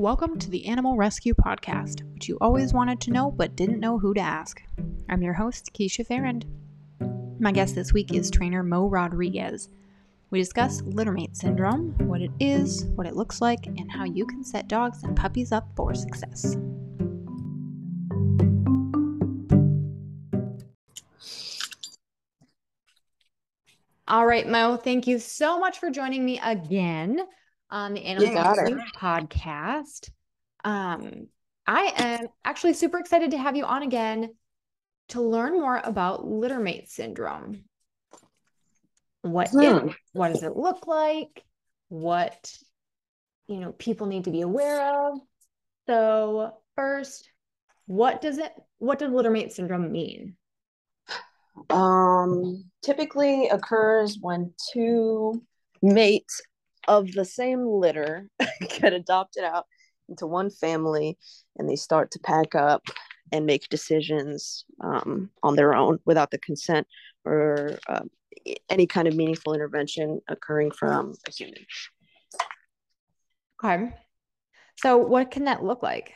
Welcome to the Animal Rescue Podcast, which you always wanted to know but didn't know who to ask. I'm your host, Keisha Farrand. My guest this week is trainer Mo Rodriguez. We discuss littermate syndrome, what it is, what it looks like, and how you can set dogs and puppies up for success. All right, Mo, thank you so much for joining me again on the Animal Rescue Podcast. I am actually super excited to have you on again to learn more about littermate syndrome. What does it look like? What, people need to be aware of. So first, what does littermate syndrome mean? Typically occurs when two mates of the same litter get adopted out into one family and they start to pack up and make decisions on their own without the consent or any kind of meaningful intervention occurring from a human. Okay. So what can that look like?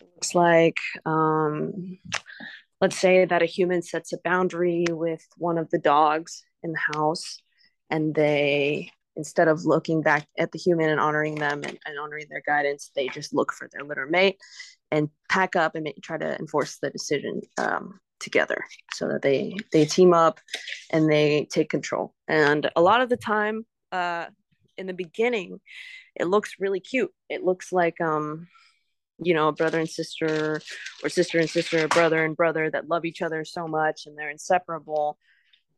It looks like, let's say that a human sets a boundary with one of the dogs in the house, and they, instead of looking back at the human and honoring them and honoring their guidance, they just look for their litter mate and pack up and try to enforce the decision together, so that they team up and they take control. And a lot of the time in the beginning, it looks really cute. It looks like a brother and sister, or sister and sister, brother and brother that love each other so much and they're inseparable.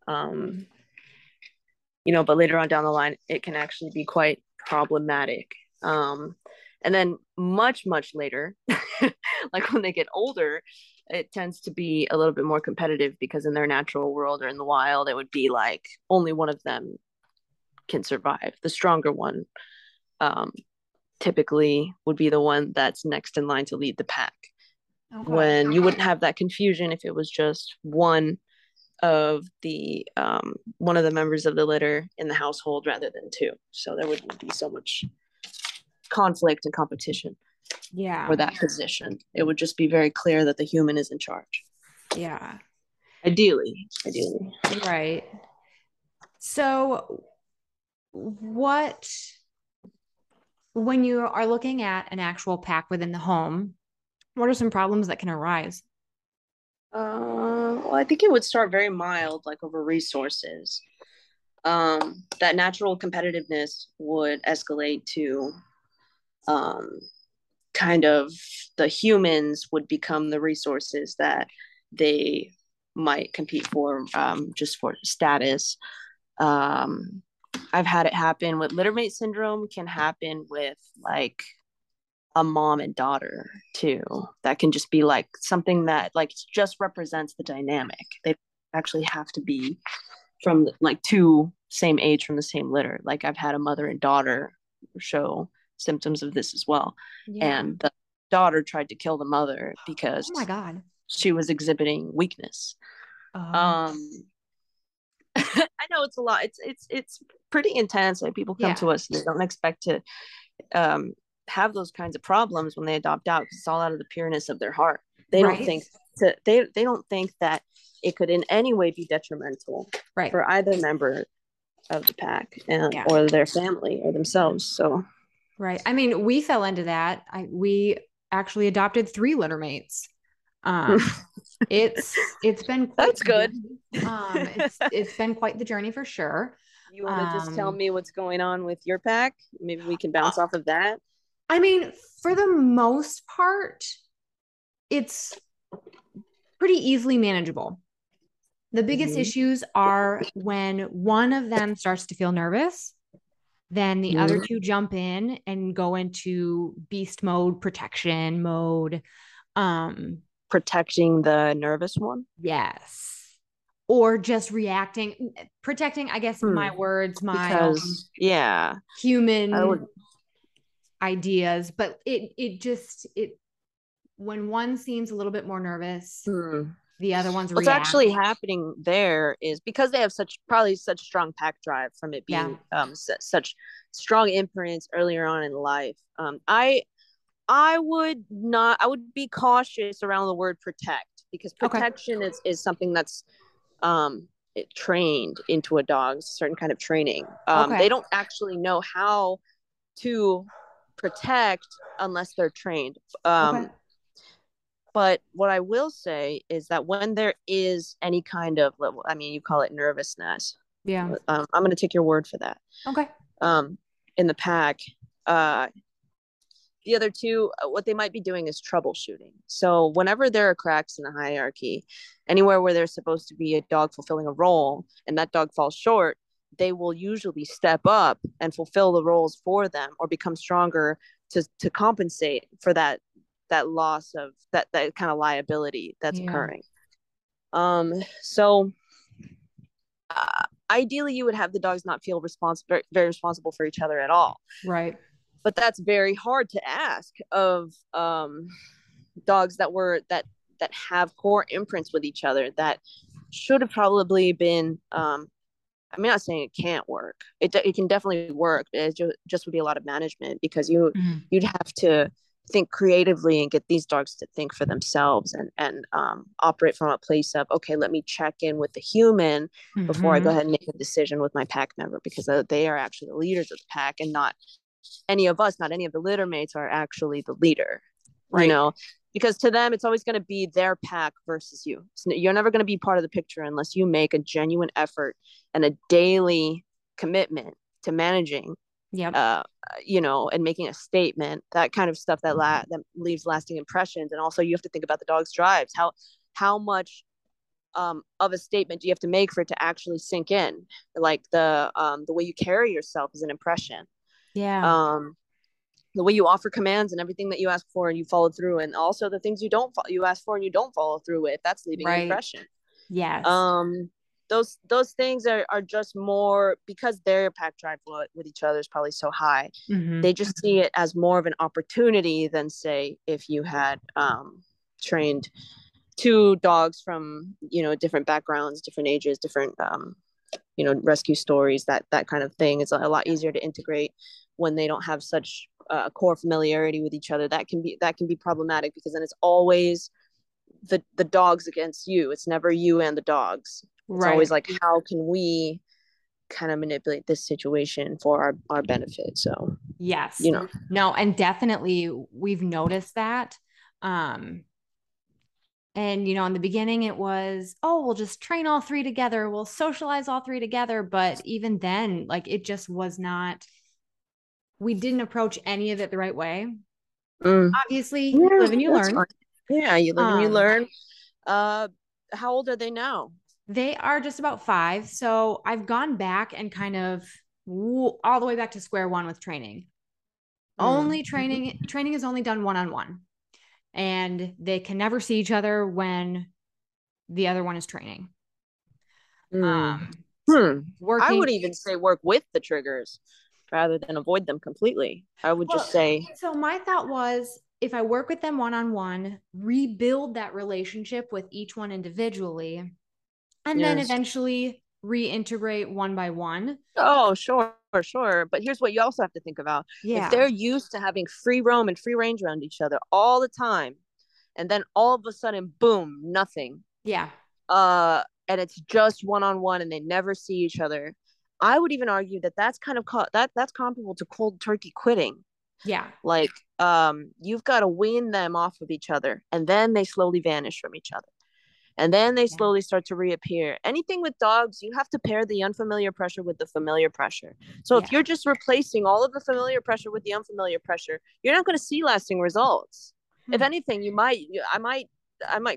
But later on down the line, it can actually be quite problematic. And then much later, like when they get older, it tends to be a little bit more competitive, because in their natural world or in the wild, it would be like only one of them can survive. The stronger one typically would be the one that's next in line to lead the pack. Okay. When you wouldn't have that confusion if it was just one of the members of the litter in the household rather than two. So there wouldn't be so much conflict and competition. Yeah, for that position, it would just be very clear that the human is in charge. Yeah, ideally, right? So, when you are looking at an actual pack within the home, what are some problems that can arise? Well, I think it would start very mild, like over resources. That natural competitiveness would escalate to, kind of the humans would become the resources that they might compete for, just for status. I've had it happen with littermate syndrome, can happen with like a mom and daughter too. That can just be like something that like just represents the dynamic. They actually have to be from like two same age from the same litter. Like I've had a mother and daughter show symptoms of this as well. Yeah. And the daughter tried to kill the mother because oh my God, she was exhibiting weakness. I know it's a lot. It's pretty intense. Like people come to us and they don't expect to have those kinds of problems when they adopt out, because it's all out of the pureness of their heart. They don't think to, they don't think that it could in any way be detrimental for either member of the pack and or their family or themselves. So right. I mean, we fell into that. We actually adopted 3 littermates. It's been quite that's good. It's been quite the journey for sure. You want to just tell me what's going on with your pack? Maybe we can bounce off of that. I mean, for the most part, it's pretty easily manageable. The biggest issues are when one of them starts to feel nervous. Then the other two jump in and go into beast mode, protection mode. Protecting the nervous one? Yes. Or just reacting, protecting, I guess my words, my human ideas, but it just, when one seems a little bit more nervous, the other ones react. What's actually happening there is because they have such strong pack drive from it being such strong imprints earlier on in life. I I would be cautious around the word protect, because protection is something that's trained into a dog's certain kind of training. They don't actually know how to protect unless they're trained. But what I will say is that when there is any kind of level, I mean, you call it nervousness. Yeah. I'm going to take your word for that. Okay. In the pack, the other two, what they might be doing is troubleshooting. So whenever there are cracks in the hierarchy, anywhere where there's supposed to be a dog fulfilling a role and that dog falls short, they will usually step up and fulfill the roles for them or become stronger to compensate for that loss of that kind of liability that's occurring. So ideally you would have the dogs not feel very responsible for each other at all. Right. But that's very hard to ask of dogs that have core imprints with each other that should have probably been. I'm not saying it can't work. It can definitely work. It just would be a lot of management, because you'd have to think creatively and get these dogs to think for themselves and operate from a place of, okay, let me check in with the human before I go ahead and make a decision with my pack member, because they are actually the leaders of the pack, and not any of us, not any of the litter mates are actually the leader, right? You know, because to them, it's always going to be their pack versus you. So you're never going to be part of the picture unless you make a genuine effort and a daily commitment to managing, and making a statement, that kind of stuff that leaves lasting impressions. And also you have to think about the dog's drives. How much of a statement do you have to make for it to actually sink in? Like the way you carry yourself is an impression. Yeah. The way you offer commands and everything that you ask for and you follow through, and also the things you ask for and you don't follow through with, that's leaving an impression. Yes. Those things are just more, because their pack drive with each other is probably so high. They just see it as more of an opportunity than, say, if you had trained two dogs from, different backgrounds, different ages, different, rescue stories, that kind of thing. It's a lot easier to integrate when they don't have such core familiarity with each other. That can be problematic, because then it's always the dogs against you. It's never you and the dogs. It's always like, how can we kind of manipulate this situation for our benefit? So yes, and definitely we've noticed that. And, in the beginning it was, we'll just train all three together. We'll socialize all three together. But even then, like, it just was not, we didn't approach any of it the right way. Obviously you live and you learn. Fine. Yeah. You live and you learn. How old are they now? They are just about 5. So I've gone back and kind of all the way back to square one with training. Only training is only done one-on-one. And they can never see each other when the other one is training. I would even say work with the triggers rather than avoid them completely. I would just say. So my thought was, if I work with them one-on-one, rebuild that relationship with each one individually, and then eventually reintegrate one by one. Oh, sure. But here's what you also have to think about. Yeah. If they're used to having free roam and free range around each other all the time, and then all of a sudden, boom, nothing. Yeah. And it's just one-on-one and they never see each other. I would even argue that that's kind of that's comparable to cold turkey quitting. Yeah. Like, you've got to wean them off of each other, and then they slowly vanish from each other. And then they slowly start to reappear. Anything with dogs, you have to pair the unfamiliar pressure with the familiar pressure. So if you're just replacing all of the familiar pressure with the unfamiliar pressure, you're not going to see lasting results. If anything, I might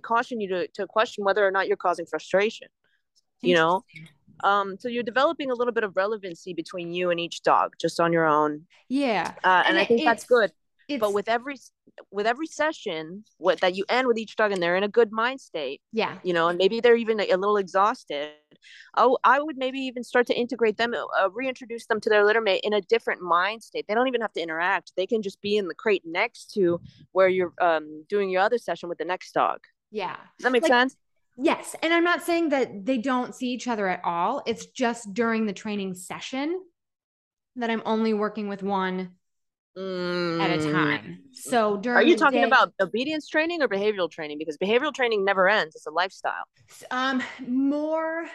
caution you to question whether or not you're causing frustration, so you're developing a little bit of relevancy between you and each dog just on your own. Yeah. And I think that's good. But with every session that you end with each dog, and they're in a good mind state, and maybe they're even a little exhausted, I would maybe even start to integrate them, reintroduce them to their littermate in a different mind state. They don't even have to interact. They can just be in the crate next to where you're doing your other session with the next dog. Yeah. Does that make sense? Yes. And I'm not saying that they don't see each other at all. It's just during the training session that I'm only working with one at a time. So during Are you talking about obedience training or behavioral training? Because behavioral training never ends. It's a lifestyle. More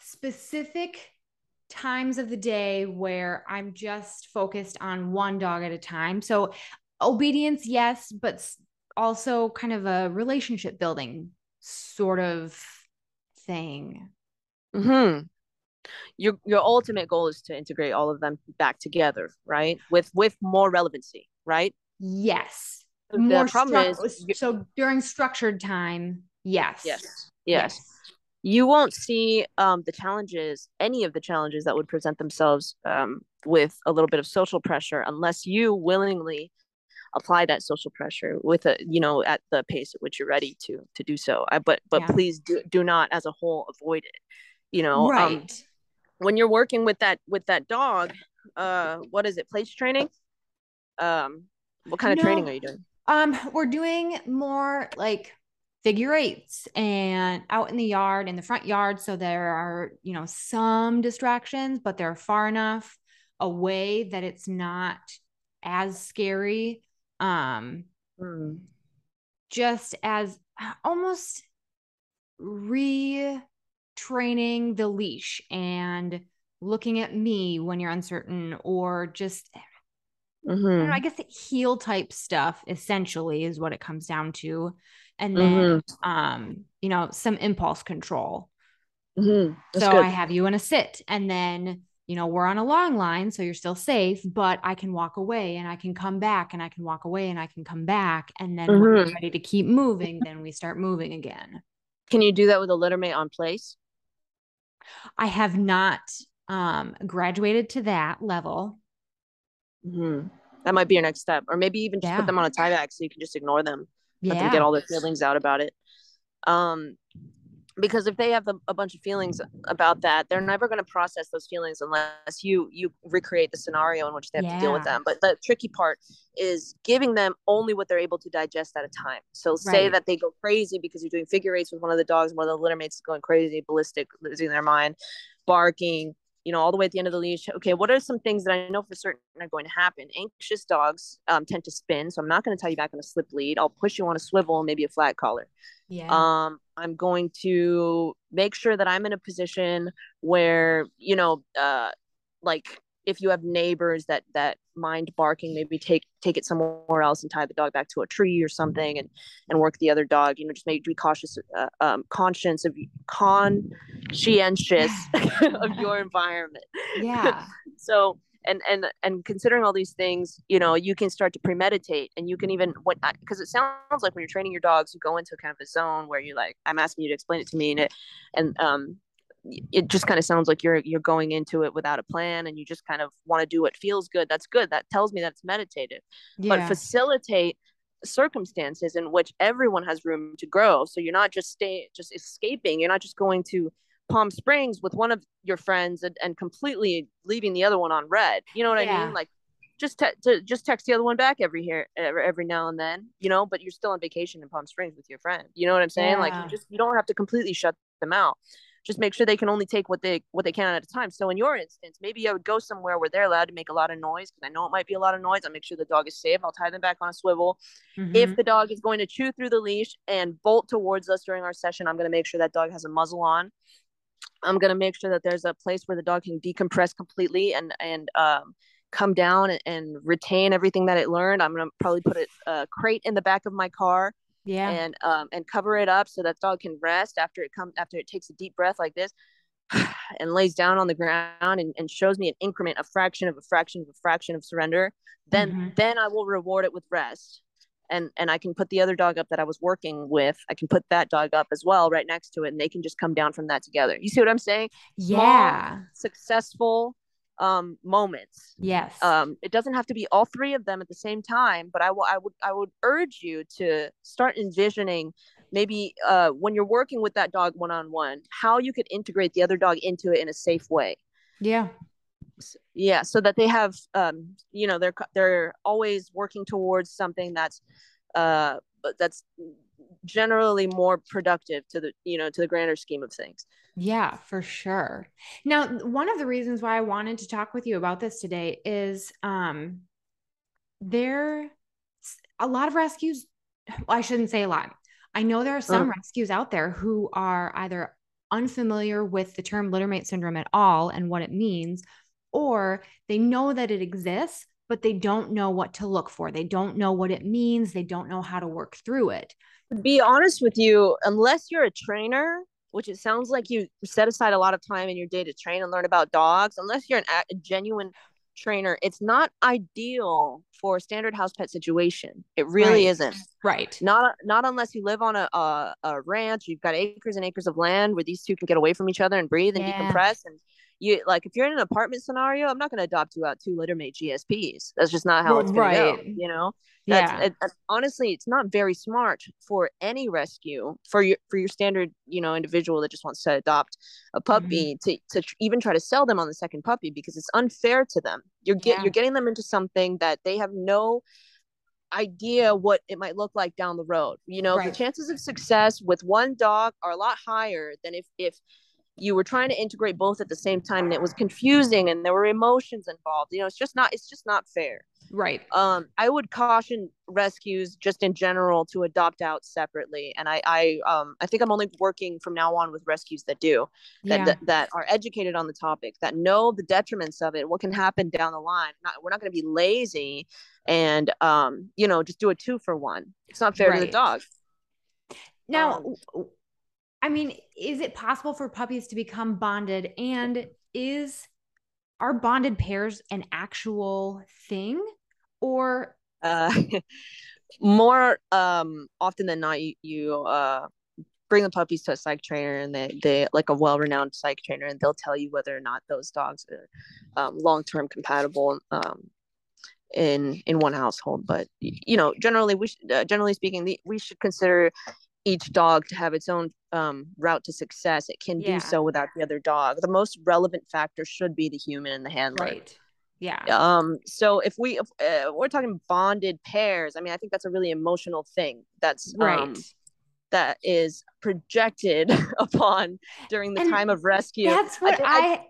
specific times of the day where I'm just focused on one dog at a time. So obedience, yes, but also kind of a relationship building sort of thing. Mm-hmm. Your ultimate goal is to integrate all of them back together, right? With more relevancy, right? Yes. The more problem is, so during structured time, yes. You won't see any of the challenges that would present themselves with a little bit of social pressure, unless you willingly apply that social pressure with a, you know, at the pace at which you're ready to do so. But please do not as a whole avoid it. You know, right. When you're working with that dog, what is it? Place training? What kind of training are you doing? We're doing more like figure eights and out in the yard, in the front yard. So there are, you know, some distractions, but they're far enough away that it's not as scary. Just as almost retraining the leash and looking at me when you're uncertain, or just, I guess the heel type stuff essentially is what it comes down to. And then, you know, some impulse control. So good. I have you in a sit, and then, you know, we're on a long line, so you're still safe, but I can walk away and I can come back, and I can walk away and I can come back. And then when we're ready to keep moving, then we start moving again. Can you do that with a littermate on place? I have not graduated to that level. That might be your next step, or maybe even just put them on a tie back so you can just ignore them. Let them get all their feelings out about it. Because if they have a bunch of feelings about that, they're never going to process those feelings unless you recreate the scenario in which they have to deal with them. But the tricky part is giving them only what they're able to digest at a time. So say that they go crazy because you're doing figure eights with one of the dogs, one of the littermates is going crazy, ballistic, losing their mind, barking, you know, all the way at the end of the leash. Okay, what are some things that I know for certain are going to happen? Anxious dogs tend to spin. So I'm not going to tie you back on a slip lead. I'll push you on a swivel, maybe a flat collar. Yeah. I'm going to make sure that I'm in a position where, you know, like if you have neighbors that mind barking, maybe take it somewhere else and tie the dog back to a tree or something, and work the other dog, you know, just maybe be cautious, conscientious of your environment. Yeah. So, and considering all these things, you know, you can start to premeditate, and you can even, because it sounds like when you're training your dogs, you go into kind of a zone where you're like, I'm asking you to explain it to me, and it just kind of sounds like you're going into it without a plan, and you just kind of want to do what feels good. That's good. That tells me that it's meditative. Yeah. But facilitate circumstances in which everyone has room to grow. So you're not just escaping. You're not just going to Palm Springs with one of your friends and completely leaving the other one on red. You know what I mean? Like just text the other one back every now and then, you know, but you're still on vacation in Palm Springs with your friend. You know what I'm saying? Yeah. Like you don't have to completely shut them out. Just make sure they can only take what they can at a time. So in your instance, maybe I would go somewhere where they're allowed to make a lot of noise, because I know it might be a lot of noise. I'll make sure the dog is safe. I'll tie them back on a swivel. If the dog is going to chew through the leash and bolt towards us during our session, I'm going to make sure that dog has a muzzle on. I'm going to make sure that there's a place where the dog can decompress completely and come down and retain everything that it learned. I'm going to probably put a crate in the back of my car. Yeah. And cover it up so that dog can rest after it takes a deep breath like this and lays down on the ground and shows me an increment, a fraction of surrender. Then I will reward it with rest. And I can put the other dog up that I was working with. I can put that dog up as well right next to it, and they can just come down from that together. You see what I'm saying? Yeah. Small, successful moments. Yes. It doesn't have to be all three of them at the same time, but I would urge you to start envisioning maybe when you're working with that dog one-on-one, how you could integrate the other dog into it in a safe way. Yeah. Yeah. So that they have, you know, they're always working towards something that's generally more productive to the grander scheme of things. Yeah, for sure. Now, one of the reasons why I wanted to talk with you about this today is they're a lot of rescues. I shouldn't say a lot. I know there are some rescues out there who are either unfamiliar with the term littermate syndrome at all and what it means, or they know that it exists, but they don't know what to look for. They don't know what it means. They don't know how to work through it. To be honest with you, unless you're a trainer, which it sounds like you set aside a lot of time in your day to train and learn about dogs, unless you're a genuine trainer, it's not ideal for a standard house pet situation. It really isn't. Right. Not unless you live on a ranch, you've got acres and acres of land where these two can get away from each other and breathe and decompress. And you, like, if you're in an apartment scenario, I'm not going to adopt you out two littermate GSPs. That's just not how it's going to go. You know, honestly, it's not very smart for any rescue, for your standard, you know, individual that just wants to adopt a puppy to even try to sell them on the second puppy, because it's unfair to them. You're getting them into something that they have no idea what it might look like down the road. You know, the chances of success with one dog are a lot higher than if you were trying to integrate both at the same time, and it was confusing and there were emotions involved. You know, it's just not fair. Right. I would caution rescues just in general to adopt out separately. And I think I'm only working from now on with rescues that do that, that are educated on the topic, that know the detriments of it, what can happen down the line. We're not going to be lazy and, you know, just do a 2-for-1. It's not fair to the dog. Now, I mean, is it possible for puppies to become bonded, and are bonded pairs an actual thing, or? More often than not, you bring the puppies to a psych trainer, and they like a well-renowned psych trainer, and they'll tell you whether or not those dogs are long-term compatible in one household. But, you know, generally, we should consider each dog to have its own route to success. It can do so without the other dog. The most relevant factor should be the human and the handler. Right. Yeah. So if we're talking bonded pairs, I mean, I think that's a really emotional thing. That's that is projected upon during the time of rescue. That's what I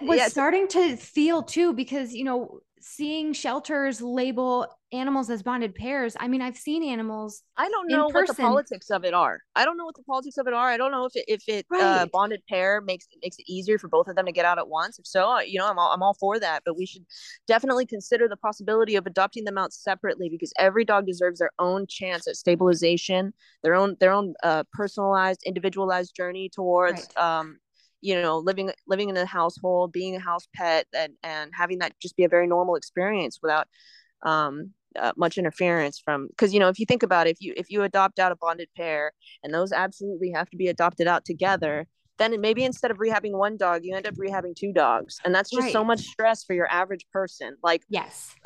was starting to feel too, because, you know, seeing shelters label animals as bonded pairs. I mean, I've seen animals. I don't know what the politics of it are. I don't know if it bonded pair makes it easier for both of them to get out at once. If so, you know, I'm all for that, but we should definitely consider the possibility of adopting them out separately, because every dog deserves their own chance at stabilization, their own personalized, individualized journey towards, you know, living in a household, being a house pet, and having that just be a very normal experience without much interference from, because, you know, if you think about it, if you adopt out a bonded pair and those absolutely have to be adopted out together, then maybe instead of rehabbing one dog, you end up rehabbing two dogs. And that's just so much stress for your average person. Like,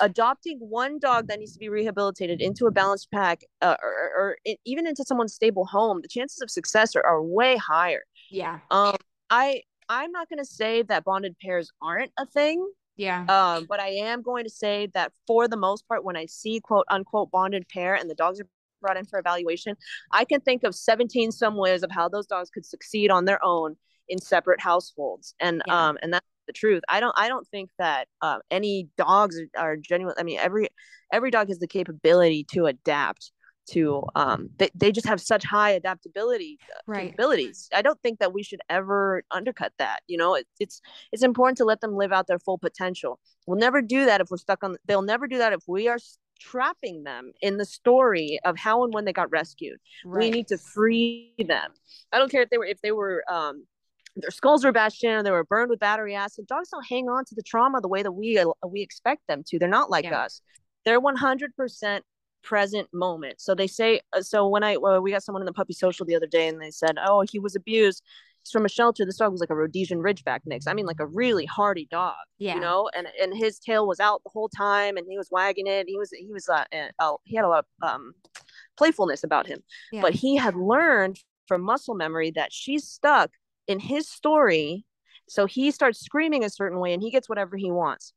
adopting one dog that needs to be rehabilitated into a balanced pack or even into someone's stable home, the chances of success are way higher. Yeah. I'm not going to say that bonded pairs aren't a thing. Yeah. But I am going to say that for the most part, when I see quote unquote bonded pair and the dogs are brought in for evaluation, I can think of 17 some ways of how those dogs could succeed on their own in separate households. And, and that's the truth. I don't think that, any dogs are genuine. I mean, every dog has the capability to adapt to, they just have such high adaptability capabilities. I don't think that we should ever undercut that. You know, it's important to let them live out their full potential. We'll never do that if we're stuck on, they'll never do that if we are trapping them in the story of how and when they got rescued. We need to free them. I don't care if they were, their skulls were bashed in or they were burned with battery acid. Dogs don't hang on to the trauma the way that we expect them to. They're not like us. They're 100% present moment. So they say, we got someone in the puppy social the other day and they said, oh, he was abused. He's from a shelter. This dog was like a Rhodesian Ridgeback mix. I mean, like a really hardy dog, you know, and his tail was out the whole time and he was wagging it. He had a lot of playfulness about him, but he had learned from muscle memory that she's stuck in his story. So he starts screaming a certain way and he gets whatever he wants.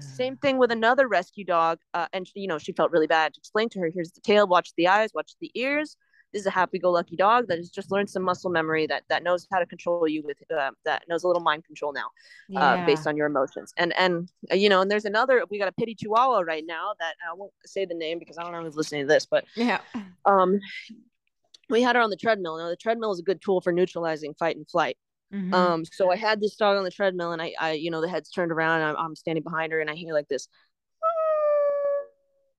Same thing with another rescue dog. And, you know, she felt really bad. Explained to her, here's the tail, watch the eyes, watch the ears. This is a happy-go-lucky dog that has just learned some muscle memory that knows how to control you with that knows a little mind control now, based on your emotions. And there's another. We got a pity Chihuahua right now that I won't say the name because I don't know who's listening to this, but we had her on the treadmill. Now the treadmill is a good tool for neutralizing fight and flight. Mm-hmm. So I had this dog on the treadmill, and I the head's turned around, and I'm standing behind her, and I hear like this.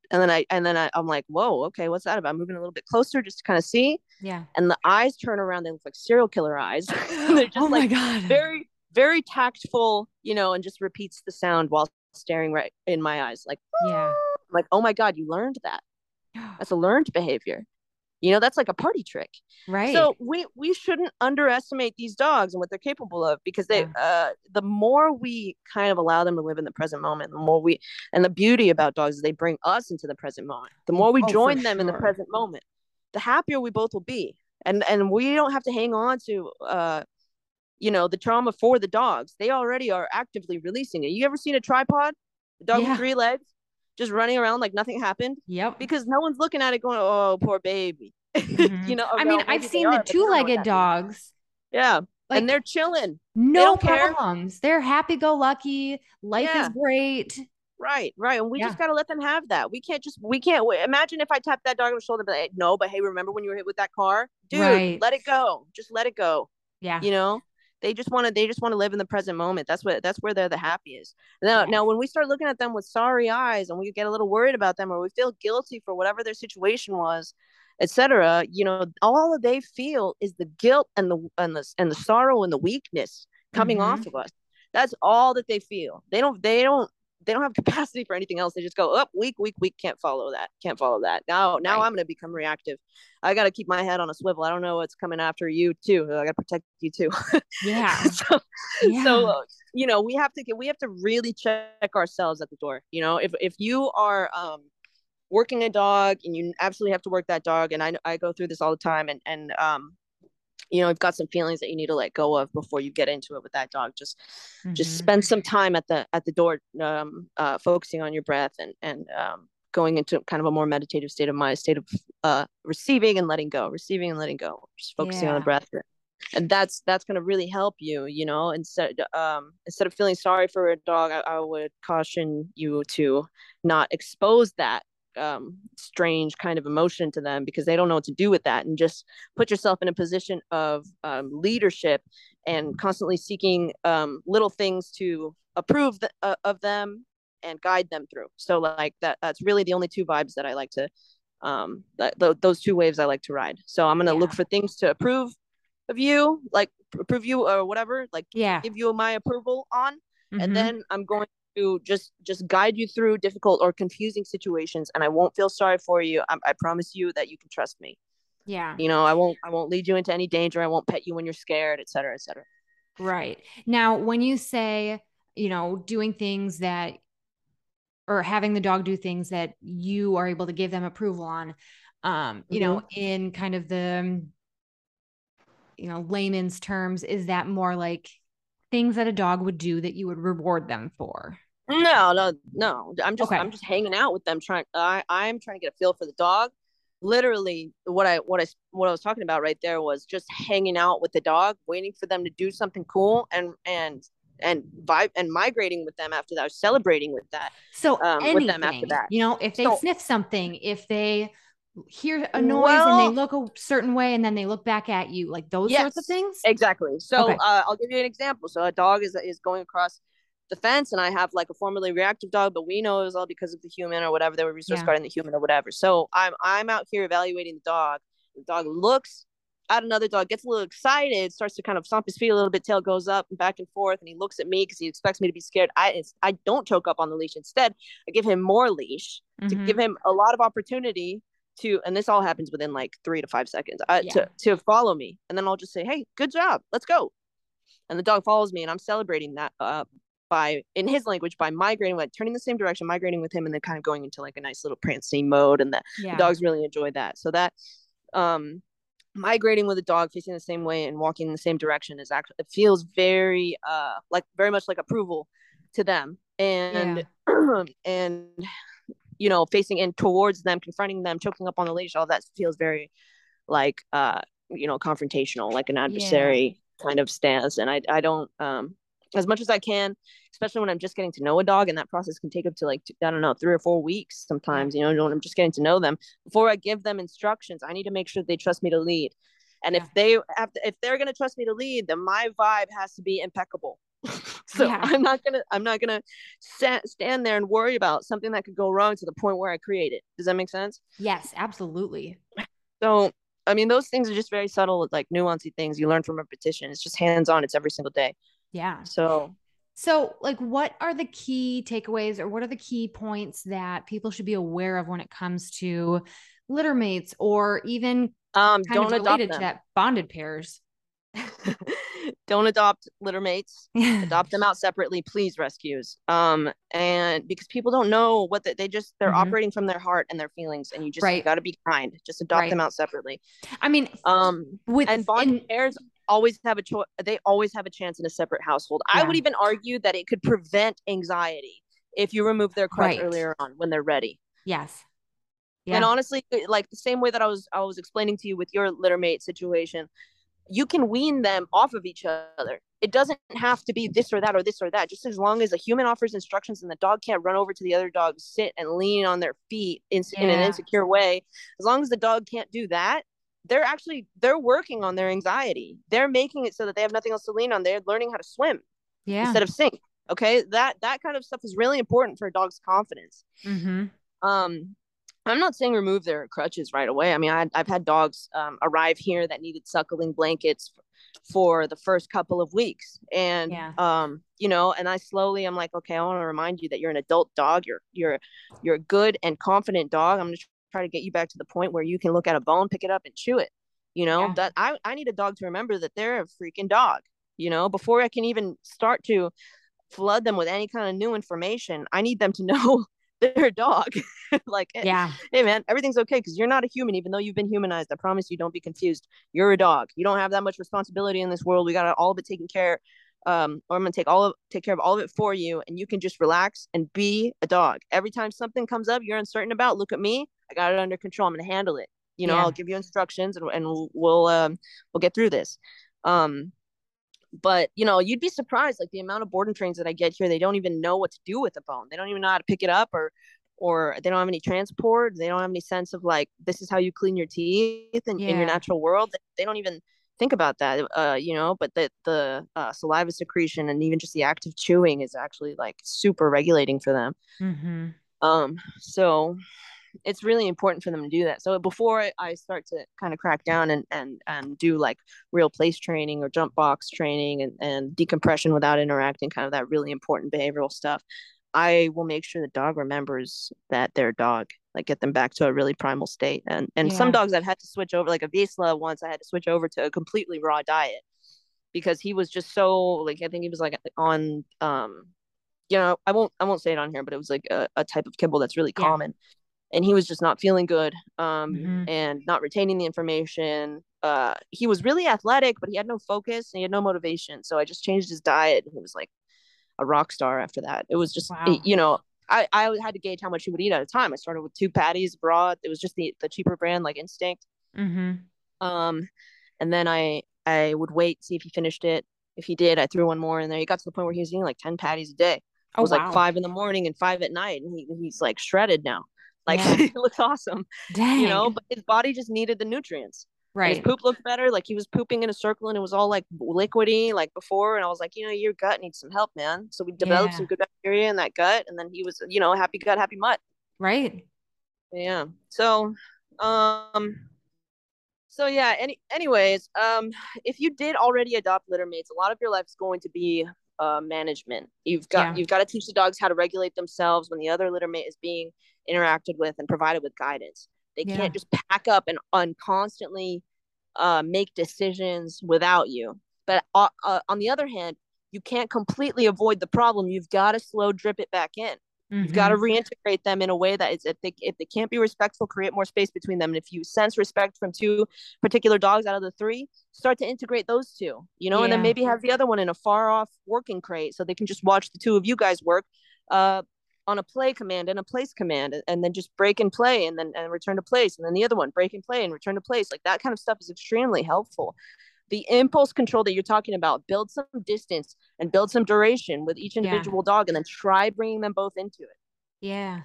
And then I'm like, whoa, okay, what's that about? I'm moving a little bit closer just to kind of see. Yeah. And the eyes turn around. They look like serial killer eyes. They're just very, very tactful, and just repeats the sound while staring right in my eyes. Like, yeah. I'm like, oh my God, you learned that. That's a learned behavior. That's like a party trick. Right. So we shouldn't underestimate these dogs and what they're capable of, because they, the more we kind of allow them to live in the present moment, and the beauty about dogs is they bring us into the present moment. The more we join them in the present moment, the happier we both will be. And we don't have to hang on to, the trauma for the dogs. They already are actively releasing it. You ever seen a tripod? A dog with three legs? Just running around like nothing happened. Yep. Because no one's looking at it going, oh, poor baby. Mm-hmm. I've seen the two-legged dogs. Yeah. Like, and they're chilling. No problems. Care. They're happy-go-lucky. Life is great. Right. Right. And we just got to let them have that. We can't imagine if I tapped that dog on the shoulder, but like, no, but hey, remember when you were hit with that car? Dude, let it go. Just let it go. Yeah. They just want to live in the present moment. That's where they're the happiest. Now, when we start looking at them with sorry eyes and we get a little worried about them, or we feel guilty for whatever their situation was, etc., all they feel is the guilt and the sorrow and the weakness coming off of us. That's all that they feel. They don't have capacity for anything else. They just go, up, weak. Can't follow that. Now I'm going to become reactive. I got to keep my head on a swivel. I don't know what's coming after you too. I got to protect you too. Yeah. So, we have to really check ourselves at the door. If you are working a dog and you absolutely have to work that dog. And I go through this all the time I've got some feelings that you need to let go of before you get into it with that dog. Just spend some time at the door, focusing on your breath and going into kind of a more meditative state of mind, state of receiving and letting go, just focusing on the breath. And that's going to really help you, instead of feeling sorry for a dog, I would caution you to not expose that strange kind of emotion to them, because they don't know what to do with that, and just put yourself in a position of leadership and constantly seeking little things to approve of them and guide them through. So like that's really the only two vibes that I like to those two waves I like to ride. So I'm going to look for things to approve of you, like approve you or whatever, like give you my approval on. Mm-hmm. And then I'm going to just guide you through difficult or confusing situations, and I won't feel sorry for you. I promise you that you can trust me. Yeah. I won't lead you into any danger. I won't pet you when you're scared, et cetera, et cetera. Right. Now, when you say, doing things that, or having the dog do things that you are able to give them approval on, in kind of the, layman's terms, is that more like things that a dog would do that you would reward them for? No. I'm just hanging out with them. I'm trying to get a feel for the dog. Literally what I was talking about right there was just hanging out with the dog, waiting for them to do something cool and vibe and migrating with them after that. I was celebrating with that. So with them after that, if they sniff something, if they hear a noise and they look a certain way and then they look back at you, like those sorts of things. Exactly. So I'll give you an example. So a dog is going across the fence, and I have like a formerly reactive dog, but we know it was all because of the human or whatever. They were resource guarding the human or whatever. So I'm out here evaluating the dog. The dog looks at another dog, gets a little excited, starts to kind of stomp his feet a little bit, tail goes up and back and forth, and he looks at me because he expects me to be scared. I don't choke up on the leash. Instead, I give him more leash to give him a lot of opportunity to, and this all happens within like 3 to 5 seconds, to follow me. And then I'll just say, hey, good job, let's go. And the dog follows me, and I'm celebrating that by migrating, like turning the same direction, migrating with him, and then kind of going into like a nice little prancing mode. And the dogs really enjoy that. So that migrating with a dog, facing the same way and walking in the same direction is actually, it feels very, very much like approval to them. And facing in towards them, confronting them, choking up on the leash, all that feels very like, confrontational, like an adversary kind of stance. And I don't, as much as I can, especially when I'm just getting to know a dog, and that process can take up to 3 or 4 weeks sometimes, when I'm just getting to know them, before I give them instructions, I need to make sure they trust me to lead. And if they have to, if they're going to trust me to lead, then my vibe has to be impeccable. I'm not gonna stand there and worry about something that could go wrong to the point where I create it. Does that make sense? Yes, absolutely. So, I mean, those things are just very subtle, like nuancy things you learn from repetition. It's just hands-on. It's every single day. Yeah. So like, what are the key takeaways, or what are the key points that people should be aware of when it comes to littermates, or even don't adopt them. To that bonded pairs? Don't adopt littermates. Adopt them out separately, please, rescues. And because people don't know what they're mm-hmm. operating from their heart and their feelings, and you just got to be kind. Just adopt them out separately. I mean, and bonded pairs always have a choice. They always have a chance in a separate household. Yeah. I would even argue that it could prevent anxiety if you remove their crutch earlier on when they're ready. Yes. Yeah. And honestly, like the same way that I was explaining to you with your littermate situation, you can wean them off of each other. It doesn't have to be this or that or this or that. Just as long as a human offers instructions and the dog can't run over to the other dog, sit and lean on their feet in an insecure way, as long as the dog can't do that, they're working on their anxiety. They're making it so that they have nothing else to lean on. They're learning how to swim instead of sink. Okay. That kind of stuff is really important for a dog's confidence. Mm-hmm. I'm not saying remove their crutches right away. I mean, I've had dogs arrive here that needed suckling blankets for the first couple of weeks. And, and I'm like, okay, I want to remind you that you're an adult dog. You're a good and confident dog. I'm just trying to get you back to the point where you can look at a bone, pick it up and chew it. That I need a dog to remember that they're a freaking dog, before I can even start to flood them with any kind of new information. I need them to know their dog. Hey man, everything's okay, because you're not a human, even though you've been humanized. I promise you, don't be confused. You're a dog. You don't have that much responsibility in this world. We got all of it taken care or I'm gonna take care of all of it for you, and you can just relax and be a dog. Every time something comes up you're uncertain about, look at me, I got it under control. I'm gonna handle it. I'll give you instructions, and we'll get through this. But, you'd be surprised, like the amount of board and trains that I get here, they don't even know what to do with the bone. They don't even know how to pick it up, or they don't have any transport. They don't have any sense of like, this is how you clean your teeth in your natural world. They don't even think about that, but the saliva secretion and even just the act of chewing is actually like super regulating for them. Mm-hmm. So it's really important for them to do that. So before I start to kind of crack down and do like real place training or jump box training and decompression without interacting, kind of that really important behavioral stuff, I will make sure the dog remembers that they're a dog, like get them back to a really primal state. And some dogs I've had to switch over, like a Vizsla once, I had to switch over to a completely raw diet because he was just so like, I think he was like on, I won't say it on here, but it was like a type of kibble that's really common. And he was just not feeling good and not retaining the information. He was really athletic, but he had no focus and he had no motivation. So I just changed his diet. He was like a rock star after that. It was just, I had to gauge how much he would eat at a time. I started with 2 patties broad. It was just the cheaper brand, like Instinct. Mm-hmm. And then I would wait, see if he finished it. If he did, I threw one more in there. He got to the point where he was eating like 10 patties a day. It was like 5 in the morning and 5 at night. And he's like shredded now. Like it looks awesome. Dang. But his body just needed the nutrients. Right. And his poop looked better. Like he was pooping in a circle and it was all like liquidy like before. And I was like, your gut needs some help, man. So we developed some good bacteria in that gut. And then he was, happy gut, happy mutt. Right. Yeah. So, anyways, if you did already adopt littermates, a lot of your life is going to be management. You've got to teach the dogs how to regulate themselves when the other littermate is being interacted with and provided with guidance. They can't just pack up and constantly make decisions without you. But on the other hand, you can't completely avoid the problem. You've got to slow drip it back in. Mm-hmm. You've got to reintegrate them in a way that is, if they can't be respectful, create more space between them. And if you sense respect from 2 particular dogs out of the 3, start to integrate those 2, and then maybe have the other one in a far off working crate so they can just watch the 2 of you guys work on a play command and a place command, and then just break and play and then and return to place, and then the other one, break and play and return to place. Like, that kind of stuff is extremely helpful. The impulse control that you're talking about, build some distance and build some duration with each individual dog, and then try bringing them both into it. Yeah.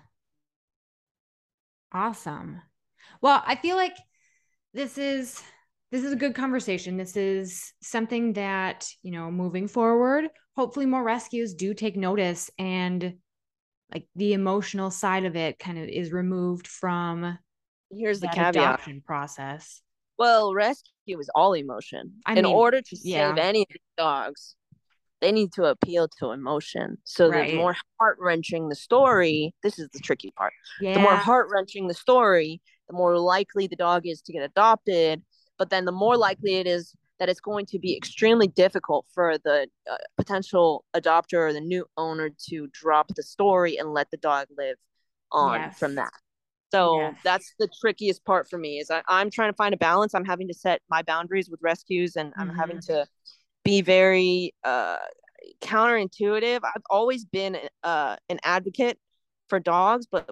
Awesome. Well, I feel like this is a good conversation. This is something that, you know, moving forward, hopefully more rescues do take notice, and like the emotional side of it kind of is removed from here's the caveat. Adoption process. Well, rescue is all emotion. In order to save any of these dogs, they need to appeal to emotion. So the more heart-wrenching the story, this is the tricky part. Yeah. The more heart-wrenching the story, the more likely the dog is to get adopted. But then the more likely it is that it's going to be extremely difficult for the potential adopter or the new owner to drop the story and let the dog live on from that. So that's the trickiest part for me, is I'm trying to find a balance. I'm having to set my boundaries with rescues, and I'm having to be very counterintuitive. I've always been an advocate for dogs, but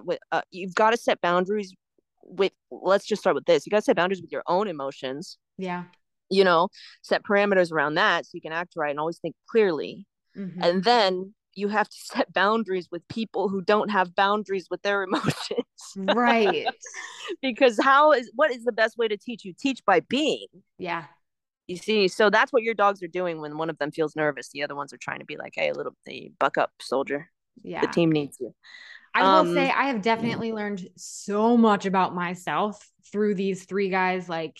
you've got to set boundaries with, let's just start with this. You got to set boundaries with your own emotions. Yeah. You know, set parameters around that so you can act right and always think clearly. Mm-hmm. And then you have to set boundaries with people who don't have boundaries with their emotions. Right. Because what is the best way to teach? You teach by being. Yeah. You see, so that's what your dogs are doing. When one of them feels nervous, the other ones are trying to be like, hey, buck up, soldier. Yeah. The team needs you. I will say I have definitely learned so much about myself through these three guys. Like,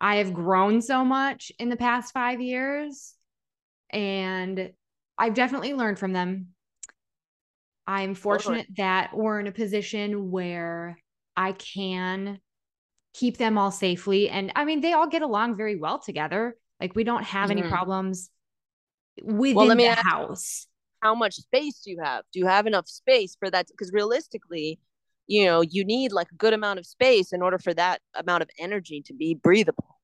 I have grown so much in the past 5 years, and I've definitely learned from them. I'm fortunate that we're in a position where I can keep them all safely. And I mean, they all get along very well together. Like, we don't have any problems within the house. How much space do you have? Do you have enough space for that? Because realistically, you know, you need like a good amount of space in order for that amount of energy to be breathable.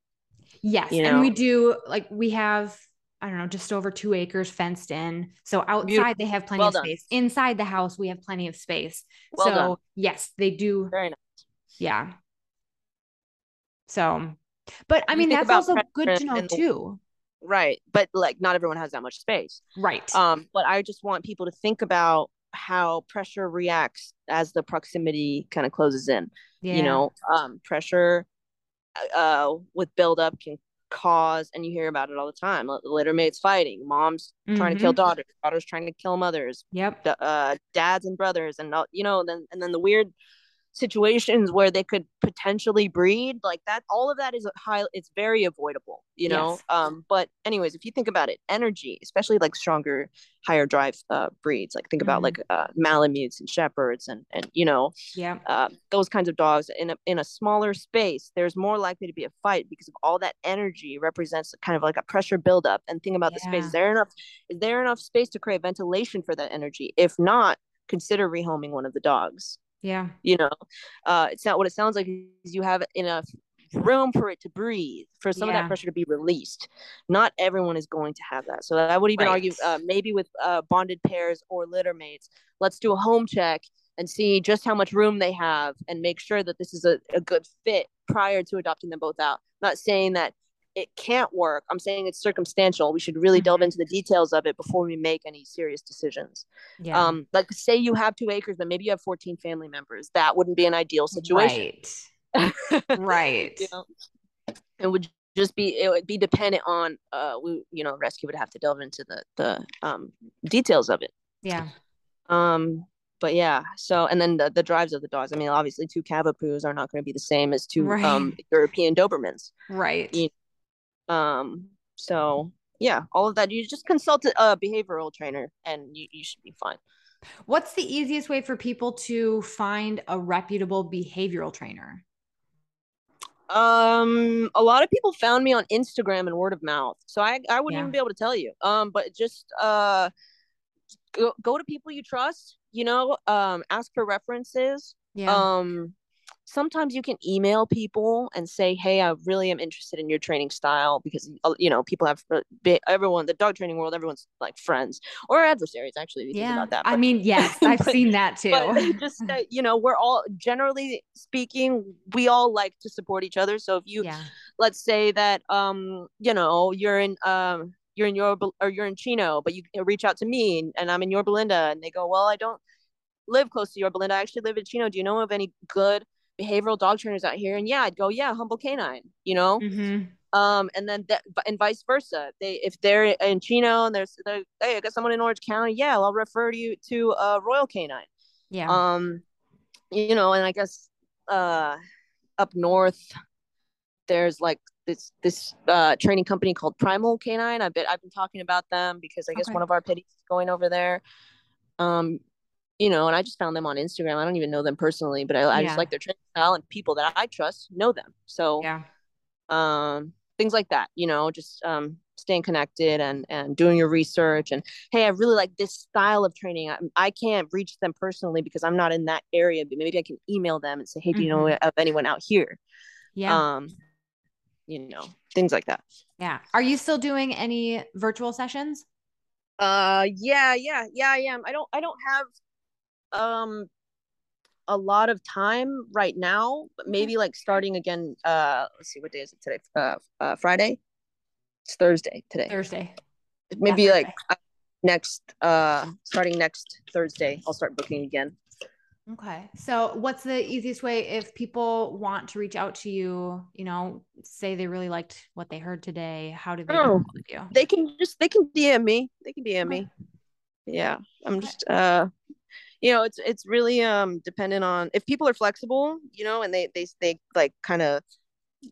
Yes. You know? And we do, like, we have, I don't know, just over 2 acres fenced in. So outside they have plenty of space. Inside the house, we have plenty of space. Yes, they do. Very nice. Yeah. So, but I mean, that's also good to know too. Right. But like, not everyone has that much space. Right. But I just want people to think about how pressure reacts as the proximity kind of closes in, you know, pressure with buildup can cause, and you hear about it all the time, littermates fighting, moms trying to kill daughters, daughters trying to kill mothers, dads and brothers, and you know, then the weird situations where they could potentially breed, like that, all of that is it's very avoidable, you know. But anyways, if you think about it, energy, especially like stronger, higher drive breeds, like think about like Malamutes and Shepherds and you know, those kinds of dogs, in a smaller space there's more likely to be a fight because of all that energy represents kind of like a pressure buildup. And think about the space. Is there enough space to create ventilation for that energy? If not, consider rehoming one of the dogs. Yeah. You know, it's not what it sounds like, is you have enough room for it to breathe, for some of that pressure to be released. Not everyone is going to have that. So I would even argue maybe with bonded pairs or littermates, let's do a home check and see just how much room they have and make sure that this is a good fit prior to adopting them both out. I'm not saying that it can't work. I'm saying it's circumstantial. We should really delve into the details of it before we make any serious decisions. Yeah. Like, say you have 2 acres, but maybe you have 14 family members. That wouldn't be an ideal situation. Right. Right. You know? It would be dependent on, rescue would have to delve into the details of it. Yeah. But yeah, so, and then the drives of the dogs. I mean, obviously 2 Cavapoos are not going to be the same as 2 European Dobermans. Right. You know? So yeah, all of that, you just consult a behavioral trainer and you should be fine. What's the easiest way for people to find a reputable behavioral trainer? A lot of people found me on Instagram and word of mouth. So I wouldn't even be able to tell you, but just, go to people you trust, you know, ask for references, sometimes you can email people and say, hey, I really am interested in your training style, because, you know, people have, everyone, the dog training world, everyone's like friends or adversaries, actually, if you think about that. But, I mean, yes, I've seen that too. But just, you know, we're all, generally speaking, we all like to support each other. So if you, let's say that, you know, you're in Yorba, or you're in Chino, but you reach out to me and I'm in Yorba Linda, and they go, well, I don't live close to Yorba Linda, I actually live in Chino. Do you know of any good behavioral dog trainers out here? And yeah, I'd go, yeah, Humble Canine, you know? Mm-hmm. And then that, and vice versa. If they're in Chino and there's, hey, I got someone in Orange County, yeah, I'll refer you to Royal Canine. Yeah. You know, and I guess up north there's like this training company called Primal Canine. I've been talking about them because I guess one of our pitties is going over there. You know, and I just found them on Instagram. I don't even know them personally, but I just like their training style, and people that I trust know them. So things like that, you know, just staying connected and doing your research, and, hey, I really like this style of training. I can't reach them personally because I'm not in that area, but maybe I can email them and say, hey, do you know of anyone out here? Yeah. You know, things like that. Yeah. Are you still doing any virtual sessions? Yeah, I am. I don't have a lot of time right now, but maybe like starting again, let's see, what day is it today? Friday. It's Thursday today. Thursday. Maybe Thursday. Like starting next Thursday, I'll start booking again. Okay. So what's the easiest way if people want to reach out to you, you know, say they really liked what they heard today, how do they get with you? They can DM me. Yeah. I'm just, you know, it's really dependent on if people are flexible, you know, and they like kind of,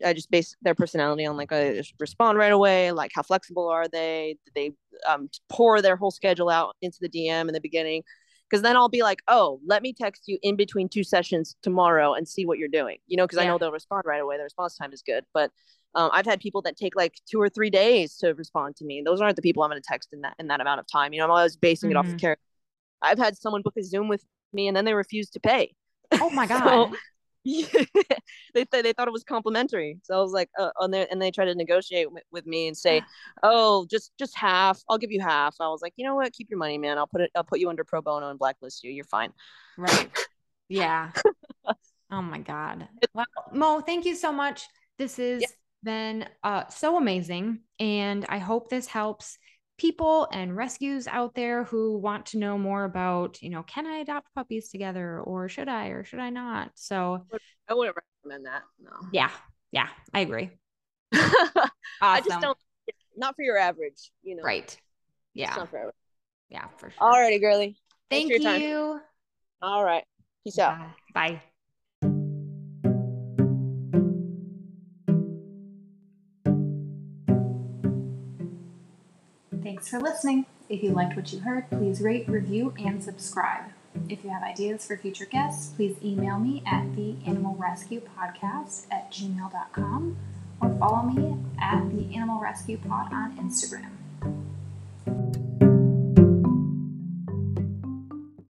I just base their personality on like, I just respond right away. Like, how flexible are they? Do they pour their whole schedule out into the DM in the beginning? Because then I'll be like, oh, let me text you in between two sessions tomorrow and see what you're doing. You know, because I know they'll respond right away. The response time is good. But I've had people that take like 2 or 3 days to respond to me. Those aren't the people I'm going to text in that amount of time. You know, I'm always basing it off of character. I've had someone book a Zoom with me and then they refused to pay. Oh, my God. So, they thought it was complimentary. So I was like, and they tried to negotiate with me and say, oh, just half. I'll give you half. I was like, you know what? Keep your money, man. I'll put you under pro bono and blacklist you. You're fine. Right. Yeah. Oh my God. Wow. Mo, thank you so much. This has been so amazing. And I hope this helps people and rescues out there who want to know more about, you know, can I adopt puppies together, or should I not? So I wouldn't recommend that. No. Yeah. I agree. Awesome. I just don't, not for your average, you know? Right. Yeah. Not for for sure. All righty, girly. Thank you. Time. All right. Peace out. Bye. Thanks for listening. If you liked what you heard, please rate, review, and subscribe. If you have ideas for future guests, please email me at theanimalrescuepodcast@gmail.com or follow me at theanimalrescuepod on Instagram.